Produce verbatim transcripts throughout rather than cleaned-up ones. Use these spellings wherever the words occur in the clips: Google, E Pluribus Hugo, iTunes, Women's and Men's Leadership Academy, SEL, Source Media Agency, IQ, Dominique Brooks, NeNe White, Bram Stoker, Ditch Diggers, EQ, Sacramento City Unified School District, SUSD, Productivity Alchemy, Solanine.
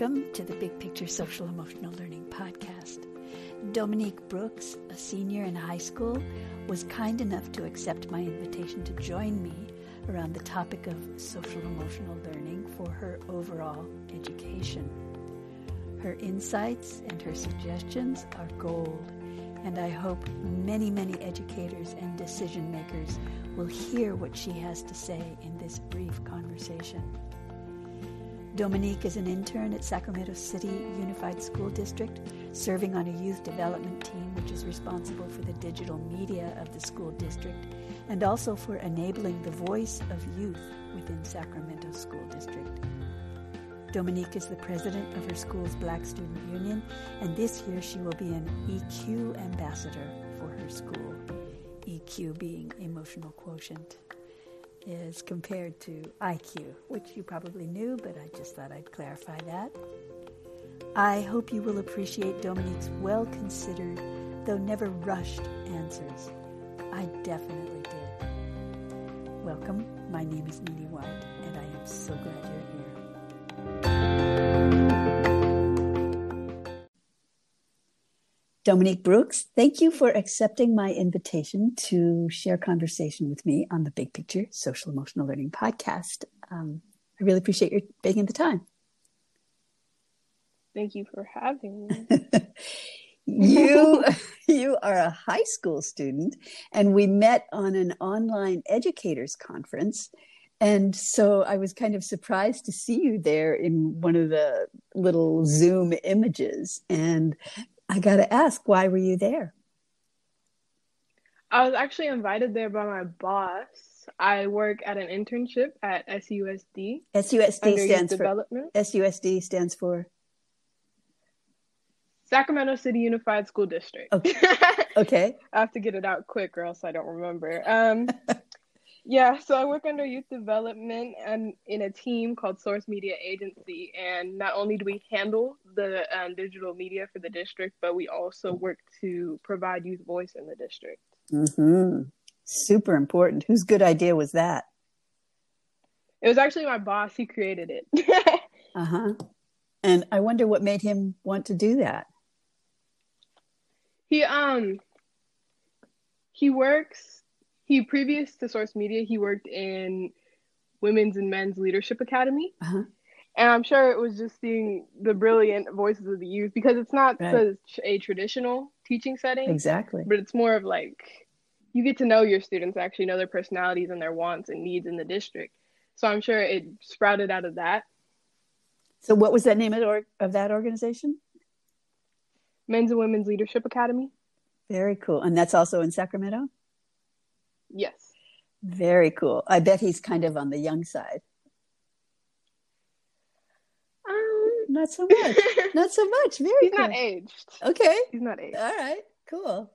Welcome to the Big Picture Social Emotional Learning Podcast. Dominique Brooks, a senior in high school, was kind enough to accept my invitation to join me around the topic of social emotional learning for her overall education. Her insights and her suggestions are gold, and I hope many, many educators and decision makers will hear what she has to say in this brief conversation. Dominique is an intern at Sacramento City Unified School District, serving on a youth development team which is responsible for the digital media of the school district and also for enabling the voice of youth within Sacramento School District. Dominique is the president of her school's Black Student Union, and this year she will be an E Q ambassador for her school, E Q being emotional quotient, is compared to I Q, which you probably knew, but I just thought I'd clarify that. I hope you will appreciate Dominique's well-considered, though never rushed, answers. I definitely did. Welcome. My name is NeNe White, and I am so glad you're here. Dominique Brooks, thank you for accepting my invitation to share conversation with me on the Big Picture Social Emotional Learning Podcast. Um, I really appreciate your taking the time. Thank you for having me. you, you are a high school student, and we met on an online educators conference. And so I was kind of surprised to see you there in one of the little Zoom images. And I got to ask, why were you there? I was actually invited there by my boss. I work at an internship at S U S D. S U S D stands for S U S D stands for Sacramento City Unified School District. Okay. okay. I have to get it out quick or else I don't remember. Um, yeah, so I work under youth development and in a team called Source Media Agency. And not only do we handle the um, digital media for the district, but we also work to provide youth voice in the district. Mm-hmm. Super important. Whose good idea was that? It was actually my boss. He created it. uh-huh. And I wonder what made him want to do that. He um he works he previous to Source Media, he worked in Women's and Men's Leadership Academy. Uh-huh. And I'm sure it was just seeing the brilliant voices of the youth, because it's not right. such a traditional teaching setting. Exactly. But it's more of like you get to know your students, actually know their personalities and their wants and needs in the district. So I'm sure it sprouted out of that. So what was that name of, or- of that organization? Men's and Women's Leadership Academy. Very cool. And that's also in Sacramento? Yes. Very cool. I bet he's kind of on the young side. Um, Not so much. not so much. Very he's cool. He's not aged. Okay. He's not aged. All right. Cool.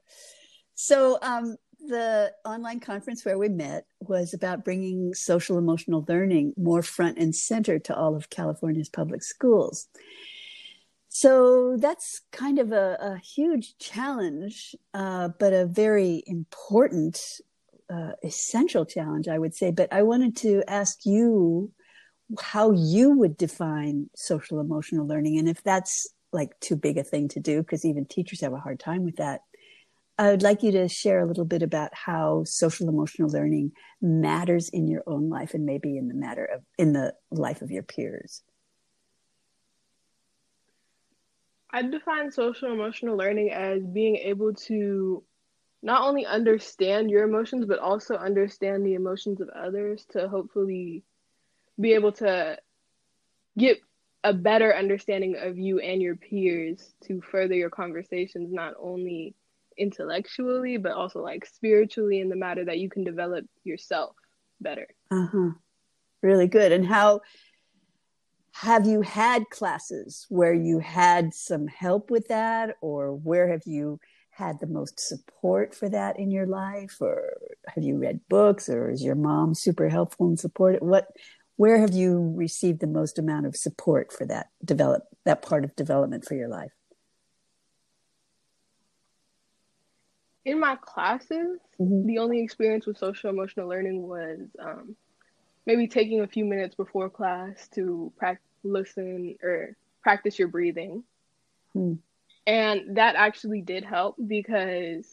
So um, the online conference where we met was about bringing social emotional learning more front and center to all of California's public schools. So that's kind of a, a huge challenge, uh, but a very important, uh, essential challenge, I would say. But I wanted to ask you how you would define social emotional learning, and if that's like too big a thing to do, because even teachers have a hard time with that. I would like you to share a little bit about how social emotional learning matters in your own life and maybe in the matter of in the life of your peers. I define social emotional learning as being able to not only understand your emotions, but also understand the emotions of others to hopefully be able to get a better understanding of you and your peers to further your conversations, not only intellectually, but also like spiritually, in the matter that you can develop yourself better. Uh-huh. Really good. And how have you had classes where you had some help with that, or where have you had the most support for that in your life? Or have you read books, or is your mom super helpful and supportive? What, where have you received the most amount of support for that develop, that part of development for your life? In my classes, mm-hmm. the only experience with social emotional learning was um, maybe taking a few minutes before class to pra- listen or practice your breathing. Hmm. And that actually did help, because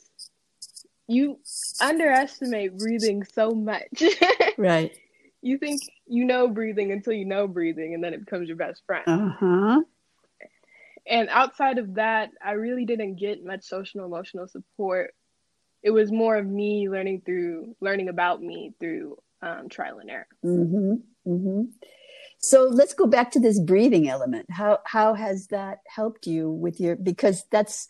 you underestimate breathing so much. Right. You think you know breathing until you know breathing, and then it becomes your best friend. Uh-huh. And outside of that, I really didn't get much social and emotional support. It was more of me learning through, learning about me through um, trial and error. Mm-hmm. Mm-hmm. So let's go back to this breathing element. How how has that helped you with your, because that's,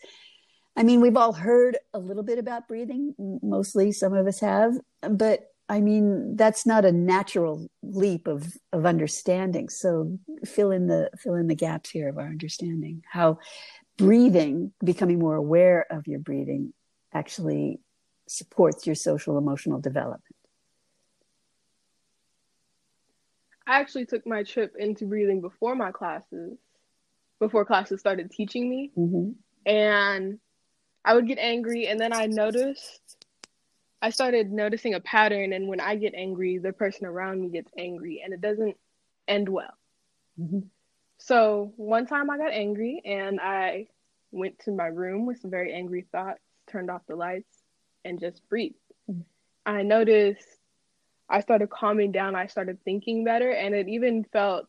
I mean, we've all heard a little bit about breathing, mostly some of us have, but I mean, that's not a natural leap of, of understanding. So fill in the, fill in the gaps here of our understanding, how breathing, becoming more aware of your breathing, actually supports your social emotional development. I actually took my trip into breathing before my classes, before classes started teaching me. Mm-hmm. And I would get angry, and then I noticed, I started noticing a pattern. And when I get angry, the person around me gets angry, and it doesn't end well. Mm-hmm. So one time I got angry, and I went to my room with some very angry thoughts, turned off the lights, and just breathed. Mm-hmm. I noticed I started calming down. I started thinking better, and it even felt,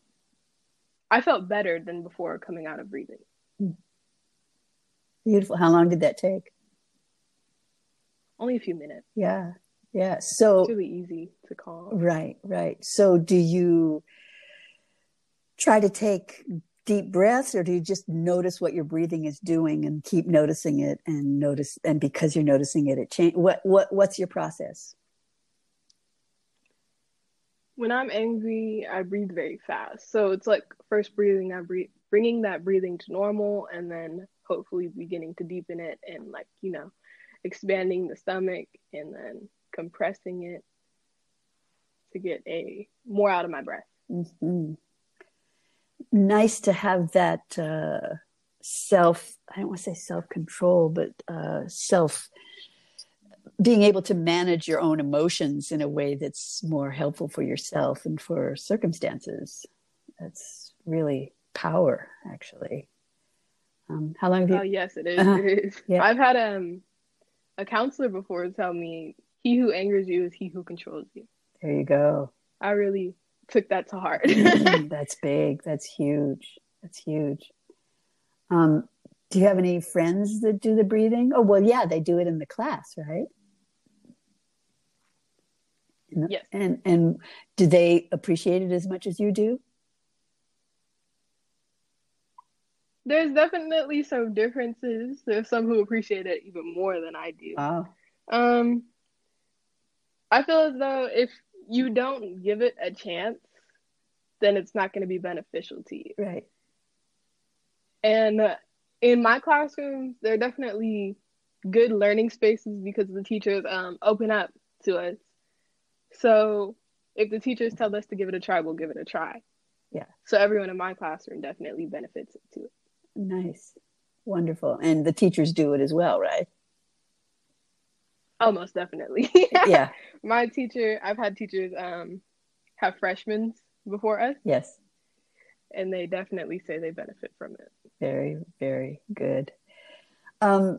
I felt better than before coming out of breathing. Beautiful. How long did that take? Only a few minutes. Yeah. Yeah. So it's really easy to calm. Right. Right. So do you try to take deep breaths, or do you just notice what your breathing is doing and keep noticing it and notice, and because you're noticing it, it changes? What, what, what's your process? When I'm angry, I breathe very fast. So it's like first breathing, I breathe, bringing that breathing to normal, and then hopefully beginning to deepen it and, like, you know, expanding the stomach and then compressing it to get a more out of my breath. Mm-hmm. Nice to have that uh, self, I don't want to say self-control, but uh, self being able to manage your own emotions in a way that's more helpful for yourself and for circumstances. That's really power, actually. Um, how long have you? Oh, yes, it is. Uh-huh. It is. Yeah. I've had um, a counselor before tell me, he who angers you is he who controls you. There you go. I really took that to heart. That's big. That's huge. That's huge. Um, do you have any friends that do the breathing? Oh, well, yeah, they do it in the class, right? Yes. And, and do they appreciate it as much as you do? There's definitely some differences. There's some who appreciate it even more than I do. Oh. Um, I feel as though if you don't give it a chance, then it's not going to be beneficial to you. Right. And uh, in my classrooms, there are definitely good learning spaces because the teachers um, open up to us. So if the teachers tell us to give it a try, we'll give it a try. Yeah. So everyone in my classroom definitely benefits to it. Nice. Wonderful. And the teachers do it as well, right? Oh, most definitely. Yeah. My teacher, I've had teachers um, have freshmen before us. Yes. And they definitely say they benefit from it. Very, very good. Um,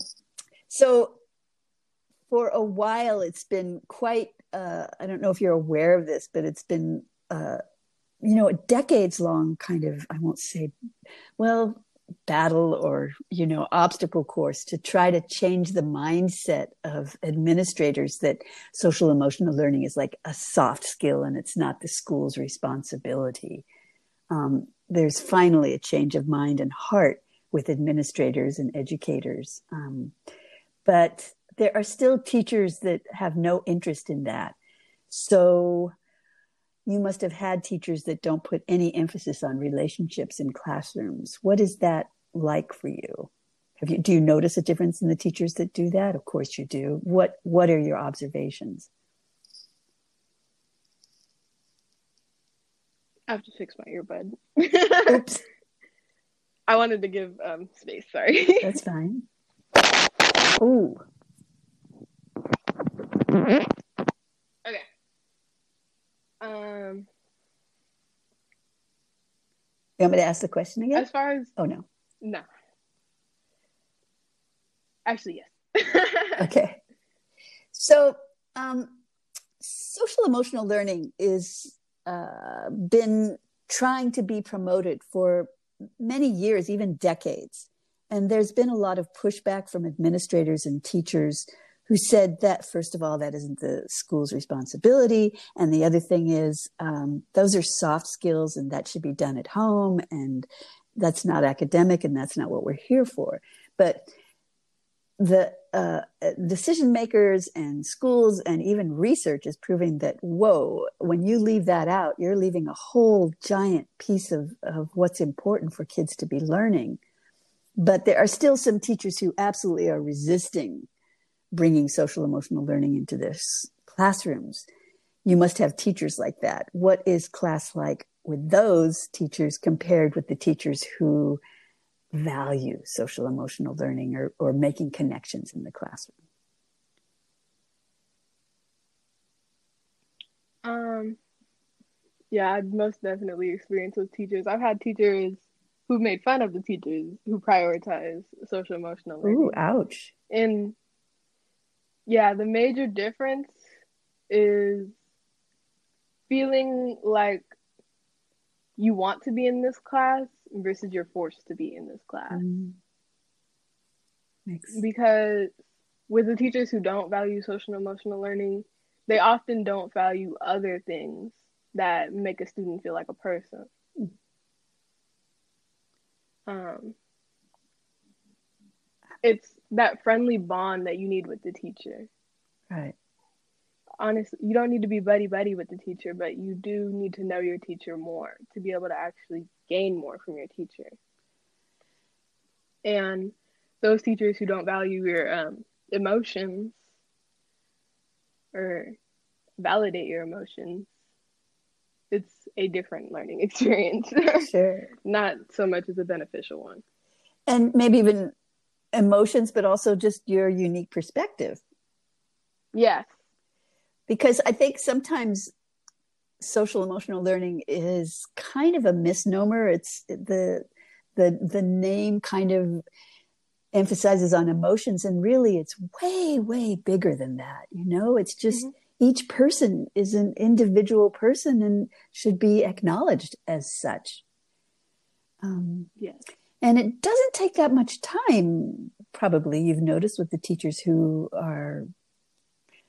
so for a while, it's been quite, uh, I don't know if you're aware of this, but it's been, uh, you know, a decades long kind of, I won't say, well, battle or, you know, obstacle course to try to change the mindset of administrators that social emotional learning is like a soft skill and it's not the school's responsibility. Um, there's finally a change of mind and heart with administrators and educators. Um, but there are still teachers that have no interest in that. So you must have had teachers that don't put any emphasis on relationships in classrooms. What is that like for you? Have you, do you notice a difference in the teachers that do that? Of course you do. What, what are your observations? I have to fix my earbud. Oops. I wanted to give um, space, sorry. That's fine. Ooh. Okay. Um, You want me to ask the question again? As far as... Oh, no. No. Actually, yes. Okay. So um, social emotional learning is uh, been trying to be promoted for many years, even decades. And there's been a lot of pushback from administrators and teachers who said that, first of all, that isn't the school's responsibility. And the other thing is, um, those are soft skills and that should be done at home. And that's not academic and that's not what we're here for. But the uh, decision makers and schools and even research is proving that, whoa, when you leave that out, you're leaving a whole giant piece of, of what's important for kids to be learning. But there are still some teachers who absolutely are resisting bringing social emotional learning into their classrooms. You must have teachers like that. What is class like with those teachers compared with the teachers who value social emotional learning or, or making connections in the classroom? Um, yeah, I've most definitely experienced with teachers. I've had teachers who made fun of the teachers who prioritize social emotional learning. Ooh, ouch. And yeah, the major difference is feeling like you want to be in this class versus you're forced to be in this class. Mm. Makes... Because with the teachers who don't value social emotional learning, they often don't value other things that make a student feel like a person. Mm. Um, it's that friendly bond that you need with the teacher. Right. Honestly, you don't need to be buddy-buddy with the teacher, but you do need to know your teacher more to be able to actually gain more from your teacher. And those teachers who don't value your um, emotions or validate your emotions, it's a different learning experience. Sure. Not so much as a beneficial one. And maybe even emotions, but also just your unique perspective. Yes. Because I think sometimes social emotional learning is kind of a misnomer. It's the the the name kind of emphasizes on emotions, and really it's way, way bigger than that. You know, it's just mm-hmm. each person is an individual person and should be acknowledged as such. Um, yes. And it doesn't take that much time, probably. You've noticed with the teachers who are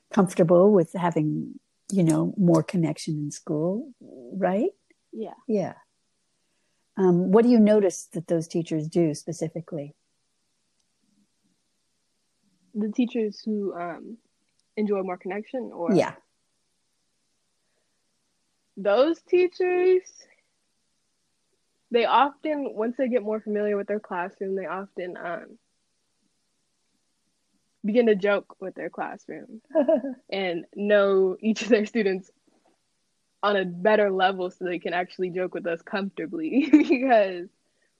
comfortable with having, you know, more connection in school, right? Yeah. Yeah. Um, what do you notice that those teachers do specifically? The teachers who um, enjoy more connection, or? Yeah. Those teachers... They often, once they get more familiar with their classroom, they often um, begin to joke with their classroom and know each of their students on a better level so they can actually joke with us comfortably. Because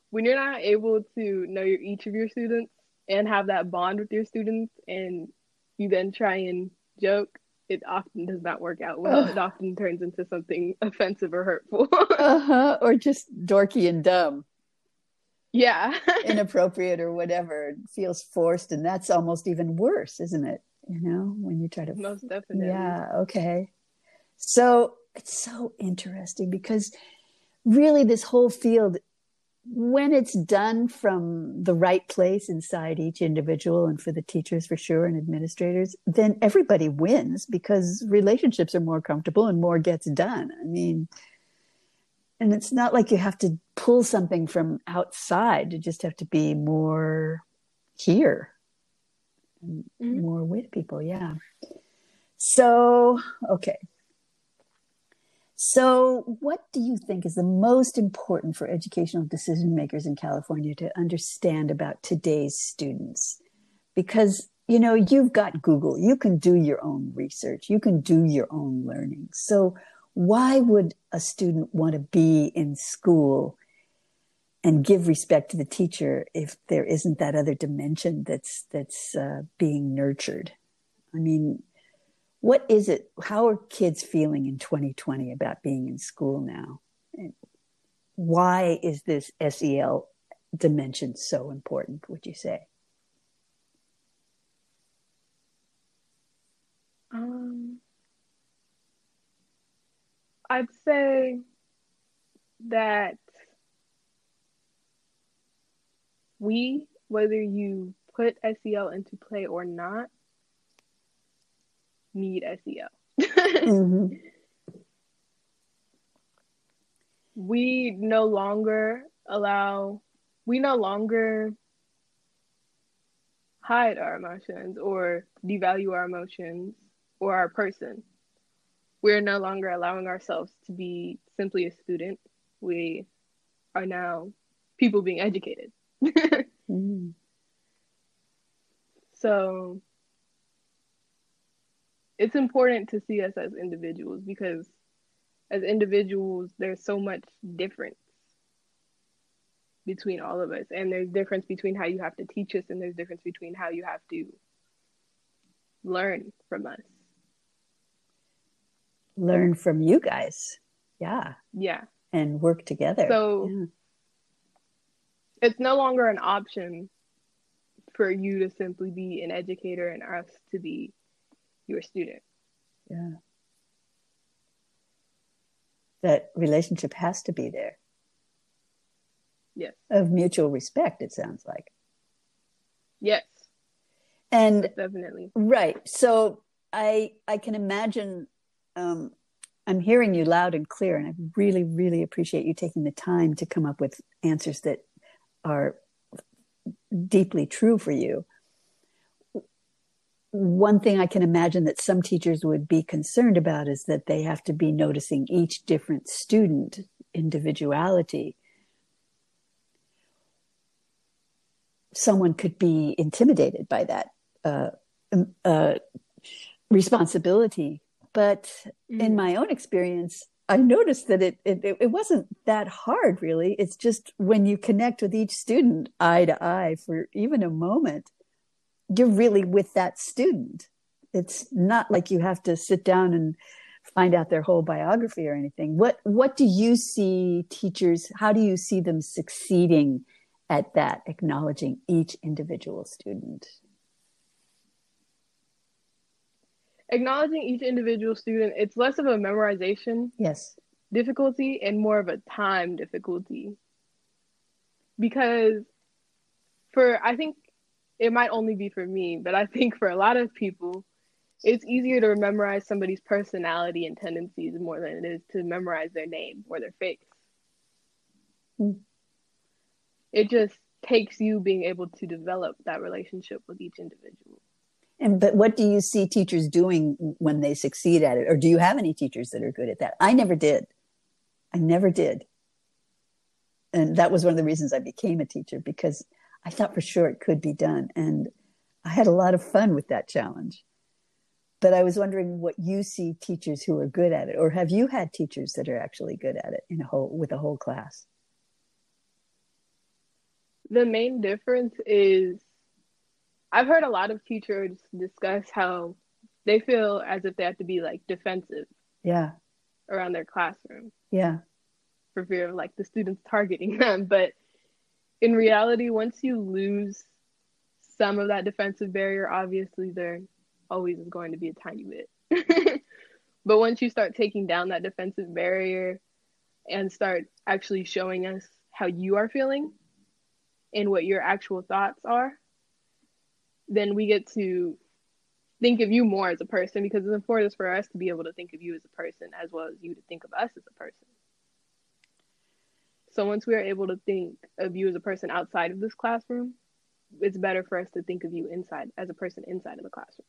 when you're not able to know your, each of your students and have that bond with your students, and you then try and joke, it often does not work out well. Ugh. It often turns into something offensive or hurtful. Uh-huh. Or just dorky and dumb. Yeah. Inappropriate or whatever. It feels forced, and that's almost even worse, isn't it? You know, when you try to... Most definitely. Yeah, okay. So it's so interesting because really this whole field, when it's done from the right place inside each individual and for the teachers for sure and administrators, then everybody wins because relationships are more comfortable and more gets done. I mean, and it's not like you have to pull something from outside. You just have to be more here, and mm-hmm. more with people. Yeah. So, okay. So what do you think is the most important for educational decision makers in California to understand about today's students? Because, you know, you've got Google, you can do your own research, you can do your own learning. So why would a student want to be in school and give respect to the teacher if there isn't that other dimension that's, that's uh, being nurtured? I mean, what is it? How are kids feeling in twenty twenty about being in school now? why is this S E L dimension so important, would you say? Um, I'd say that we, whether you put S E L into play or not, need S E L. Mm-hmm. We no longer allow, we no longer hide our emotions or devalue our emotions or our person. We're no longer allowing ourselves to be simply a student. We are now people being educated. Mm-hmm. So it's important to see us as individuals, because as individuals, there's so much difference between all of us. And there's difference between how you have to teach us, and there's difference between how you have to learn from us. Learn from you guys. Yeah. Yeah. And work together. So yeah. It's no longer an option for you to simply be an educator and us to be your student. Yeah. That relationship has to be there. Yes. Of mutual respect, it sounds like. Yes. And definitely. Right. So I I can imagine, um, I'm hearing you loud and clear, and I really, really appreciate you taking the time to come up with answers that are deeply true for you. One thing I can imagine that some teachers would be concerned about is that they have to be noticing each different student individuality. Someone could be intimidated by that uh, uh, responsibility. But mm. in my own experience, I noticed that it, it it wasn't that hard, really. It's just when you connect with each student eye to eye for even a moment, you're really with that student. It's not like you have to sit down and find out their whole biography or anything. What what do you see teachers, how do you see them succeeding at that, acknowledging each individual student? Acknowledging each individual student, it's less of a memorization yes. difficulty and more of a time difficulty. Because for, I think, it might only be for me, but I think for a lot of people, it's easier to memorize somebody's personality and tendencies more than it is to memorize their name or their face. Mm. It just takes you being able to develop that relationship with each individual. And but what do you see teachers doing when they succeed at it? Or do you have any teachers that are good at that? I never did. I never did. And that was one of the reasons I became a teacher, because I thought for sure it could be done. And I had a lot of fun with that challenge. But I was wondering what you see teachers who are good at it, or have you had teachers that are actually good at it in a whole, with a whole class? The main difference is I've heard a lot of teachers discuss how they feel as if they have to be like defensive. Yeah. Around their classroom. Yeah. For fear of like the students targeting them. But in reality, once you lose some of that defensive barrier, obviously there always is going to be a tiny bit. But once you start taking down that defensive barrier and start actually showing us how you are feeling and what your actual thoughts are, then we get to think of you more as a person, because it's important for us to be able to think of you as a person as well as you to think of us as a person. So once we are able to think of you as a person outside of this classroom, it's better for us to think of you inside, as a person inside of the classroom.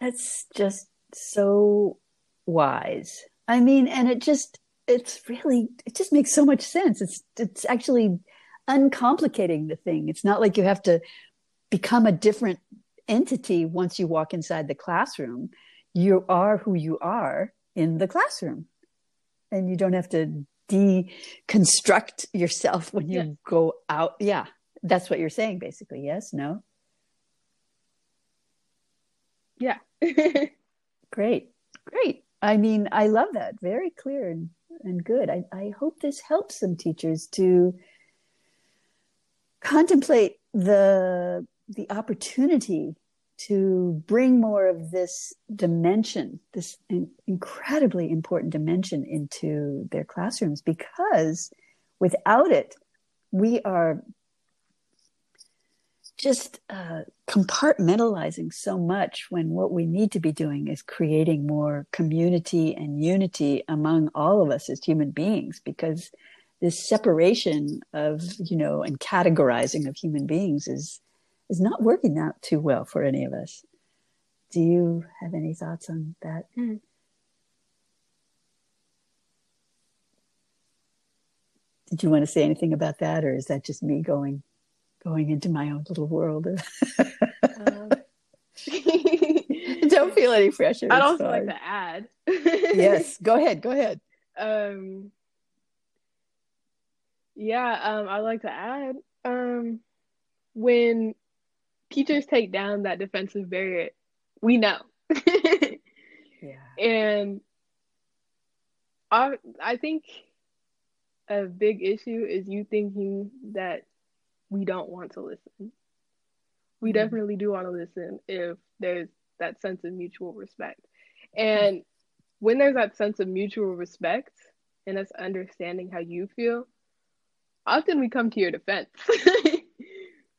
That's just so wise. I mean, and it just, it's really, it just makes so much sense. It's, it's actually uncomplicating the thing. It's not like you have to become a different entity once you walk inside the classroom. You are who you are in the classroom, and you don't have to deconstruct yourself when you yes. go out. Yeah, that's what you're saying, basically. Yes, no? Yeah. Great, great. I mean, I love that. Very clear and and good. I, I hope this helps some teachers to contemplate the the opportunity to bring more of this dimension, this in, incredibly important dimension, into their classrooms, because without it, we are just uh, compartmentalizing so much, when what we need to be doing is creating more community and unity among all of us as human beings, because this separation of, you know, and categorizing of human beings is is not working out too well for any of us. Do you have any thoughts on that? Mm. Did you want to say anything about that, or is that just me going going into my own little world? um. Don't feel any pressure. I'd also like to add. Yes, go ahead, go ahead. Um, yeah, um, I'd like to add, um, when teachers take down that defensive barrier, we know. Yeah. And I, I think a big issue is you thinking that we don't want to listen. We mm-hmm. definitely do want to listen if there's that sense of mutual respect. And mm-hmm. when there's that sense of mutual respect and us understanding how you feel, often we come to your defense.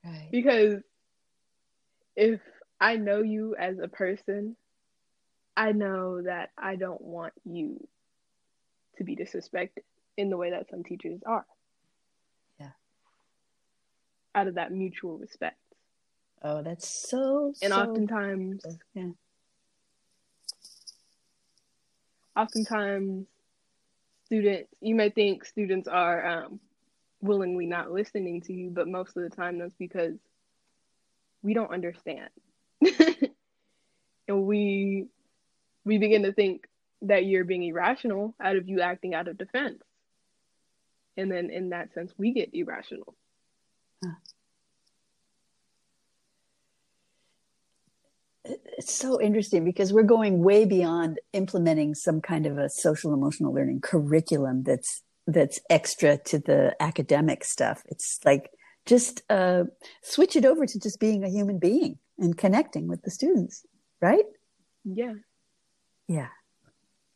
Right. Because if I know you as a person, I know that I don't want you to be disrespected in the way that some teachers are. Out of that mutual respect. Oh, that's so, and so oftentimes yeah. oftentimes students, you may think students are um, willingly not listening to you, but most of the time that's because we don't understand. And we we begin to think that you're being irrational out of you acting out of defense. And then in that sense, we get irrational. Huh. It's so interesting, because we're going way beyond implementing some kind of a social emotional learning curriculum that's that's extra to the academic stuff. It's like just uh, switch it over to just being a human being and connecting with the students, right? Yeah. Yeah.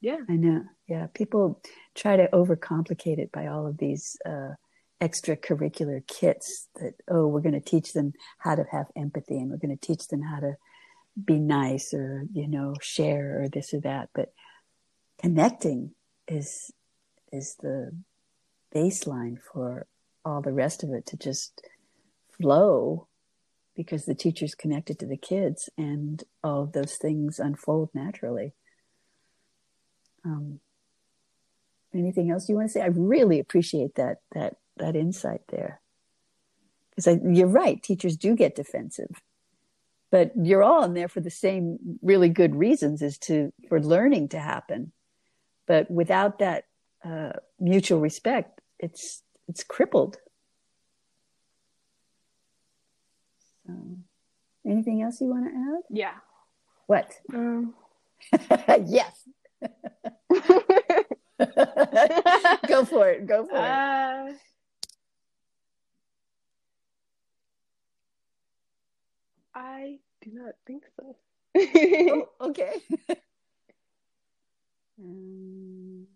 Yeah. I know. Yeah. People try to overcomplicate it by all of these uh extracurricular kits that, oh, we're going to teach them how to have empathy, and we're going to teach them how to be nice, or, you know, share, or this or that. But connecting is is the baseline for all the rest of it to just flow, because the teacher's connected to the kids, and all of those things unfold naturally. Um, anything else you want to say? I really appreciate that that that insight there, because you're right, teachers do get defensive, but you're all in there for the same really good reasons, is to for learning to happen. But without that uh, mutual respect, it's it's crippled. So, anything else you want to add? Yeah. What? Um. Yes. Go for it. Go for uh... it. I do not think so. Oh, okay. um,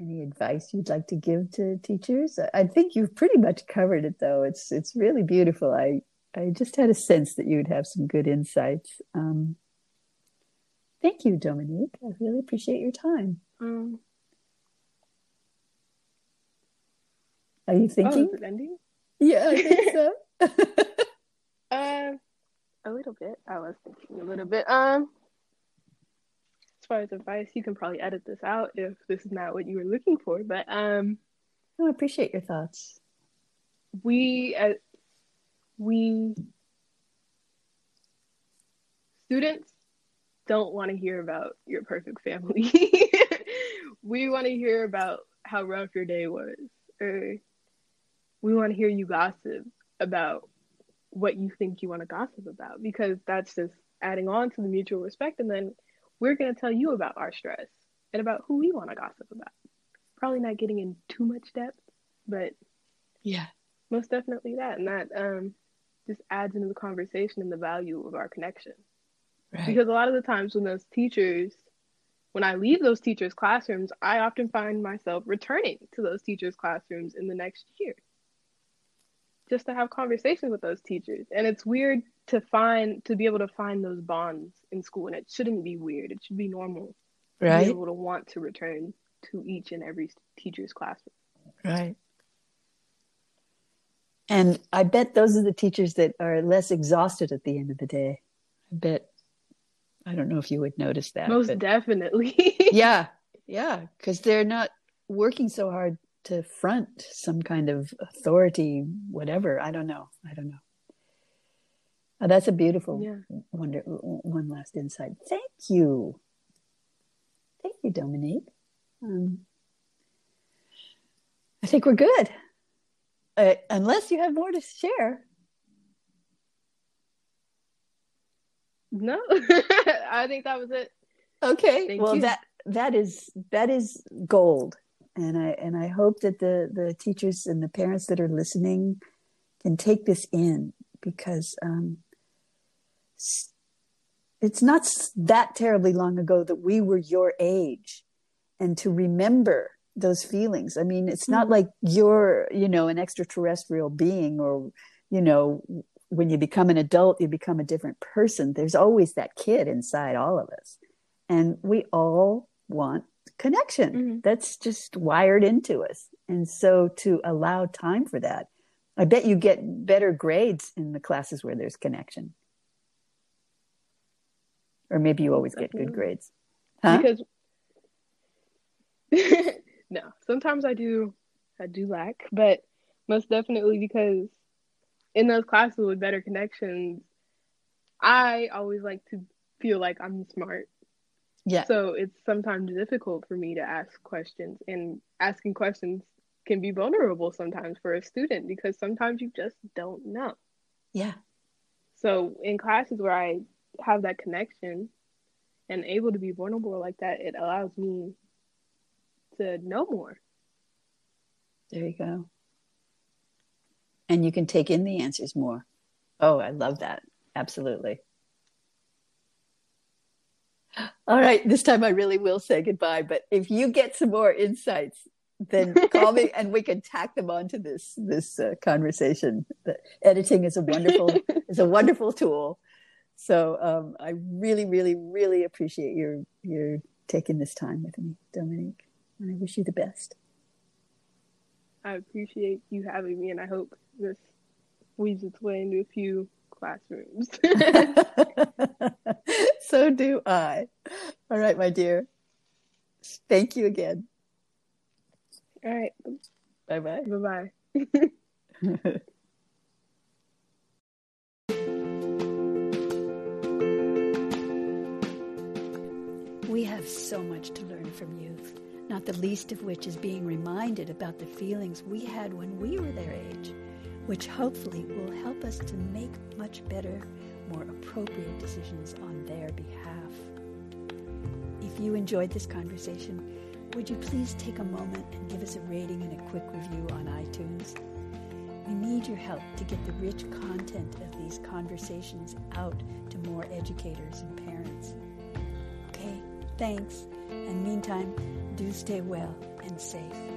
any advice you'd like to give to teachers? I think you've pretty much covered it, though. It's it's really beautiful. I, I just had a sense that you would have some good insights. Um, thank you, Dominique. I really appreciate your time. Um, Are you thinking? Oh, is it ending? Yeah, I think so. uh, a little bit. I was thinking a little bit. Um, as far as advice, you can probably edit this out if this is not what you were looking for. But um, I appreciate your thoughts. We, uh, we students don't want to hear about your perfect family. We want to hear about how rough your day was, or we want to hear you gossip about what you think you want to gossip about, because that's just adding on to the mutual respect. And then we're going to tell you about our stress. and about who we want to gossip about. Probably not getting in too much depth, but yeah, most definitely that. And that um, just adds into the conversation and the value of our connection. Right. Because a lot of the times when those teachers, when I leave those teachers' classrooms, I often find myself returning to those teachers' classrooms in the next year just to have conversations with those teachers. And it's weird to find, to be able to find those bonds in school. And it shouldn't be weird. It should be normal. Right. To be able to want to return to each and every teacher's classroom. Right. And I bet those are the teachers that are less exhausted at the end of the day. I bet. I don't know if you would notice that. Most definitely. yeah. Yeah. Because they're not working so hard to front some kind of authority, whatever. I don't know. I don't know. Oh, that's a beautiful yeah. wonder, one last insight. Thank you. Thank you, Dominique. Um, I think we're good. Uh, unless you have more to share. No, I think that was it. Okay. Thank well, you. that that is that is gold, and I and I hope that the the teachers and the parents that are listening can take this in, because um, it's not that terribly long ago that we were your age, and to remember those feelings. I mean, it's not like you're you know an extraterrestrial being, or you know. When you become an adult, you become a different person. There's always that kid inside all of us. And we all want connection. Mm-hmm. That's just wired into us. And so to allow time for that, I bet you get better grades in the classes where there's connection. Or maybe you always get good grades. Huh? Because no, sometimes I do, I do lack, but most definitely because in those classes with better connections, I always like to feel like I'm smart. Yeah. So it's sometimes difficult for me to ask questions, and asking questions can be vulnerable sometimes for a student because sometimes you just don't know. Yeah. So in classes where I have that connection and able to be vulnerable like that, it allows me to know more. There you go. And you can take in the answers more. Oh, I love that. Absolutely. All right. This time I really will say goodbye. But if you get some more insights, then call me and we can tack them onto this this uh, conversation. The editing is a wonderful is a wonderful tool. So um, I really, really, really appreciate your your taking this time with me, Dominique. And I wish you the best. I appreciate you having me, and I hope this weaves its way into a few classrooms. So do I. All right, my dear. Thank you again. All right. Bye-bye. Bye-bye. We have so much to learn from youth. Not the least of which is being reminded about the feelings we had when we were their age, which hopefully will help us to make much better, more appropriate decisions on their behalf. If you enjoyed this conversation, would you please take a moment and give us a rating and a quick review on iTunes? We need your help to get the rich content of these conversations out to more educators and parents. Okay, thanks. In the meantime, do stay well and safe.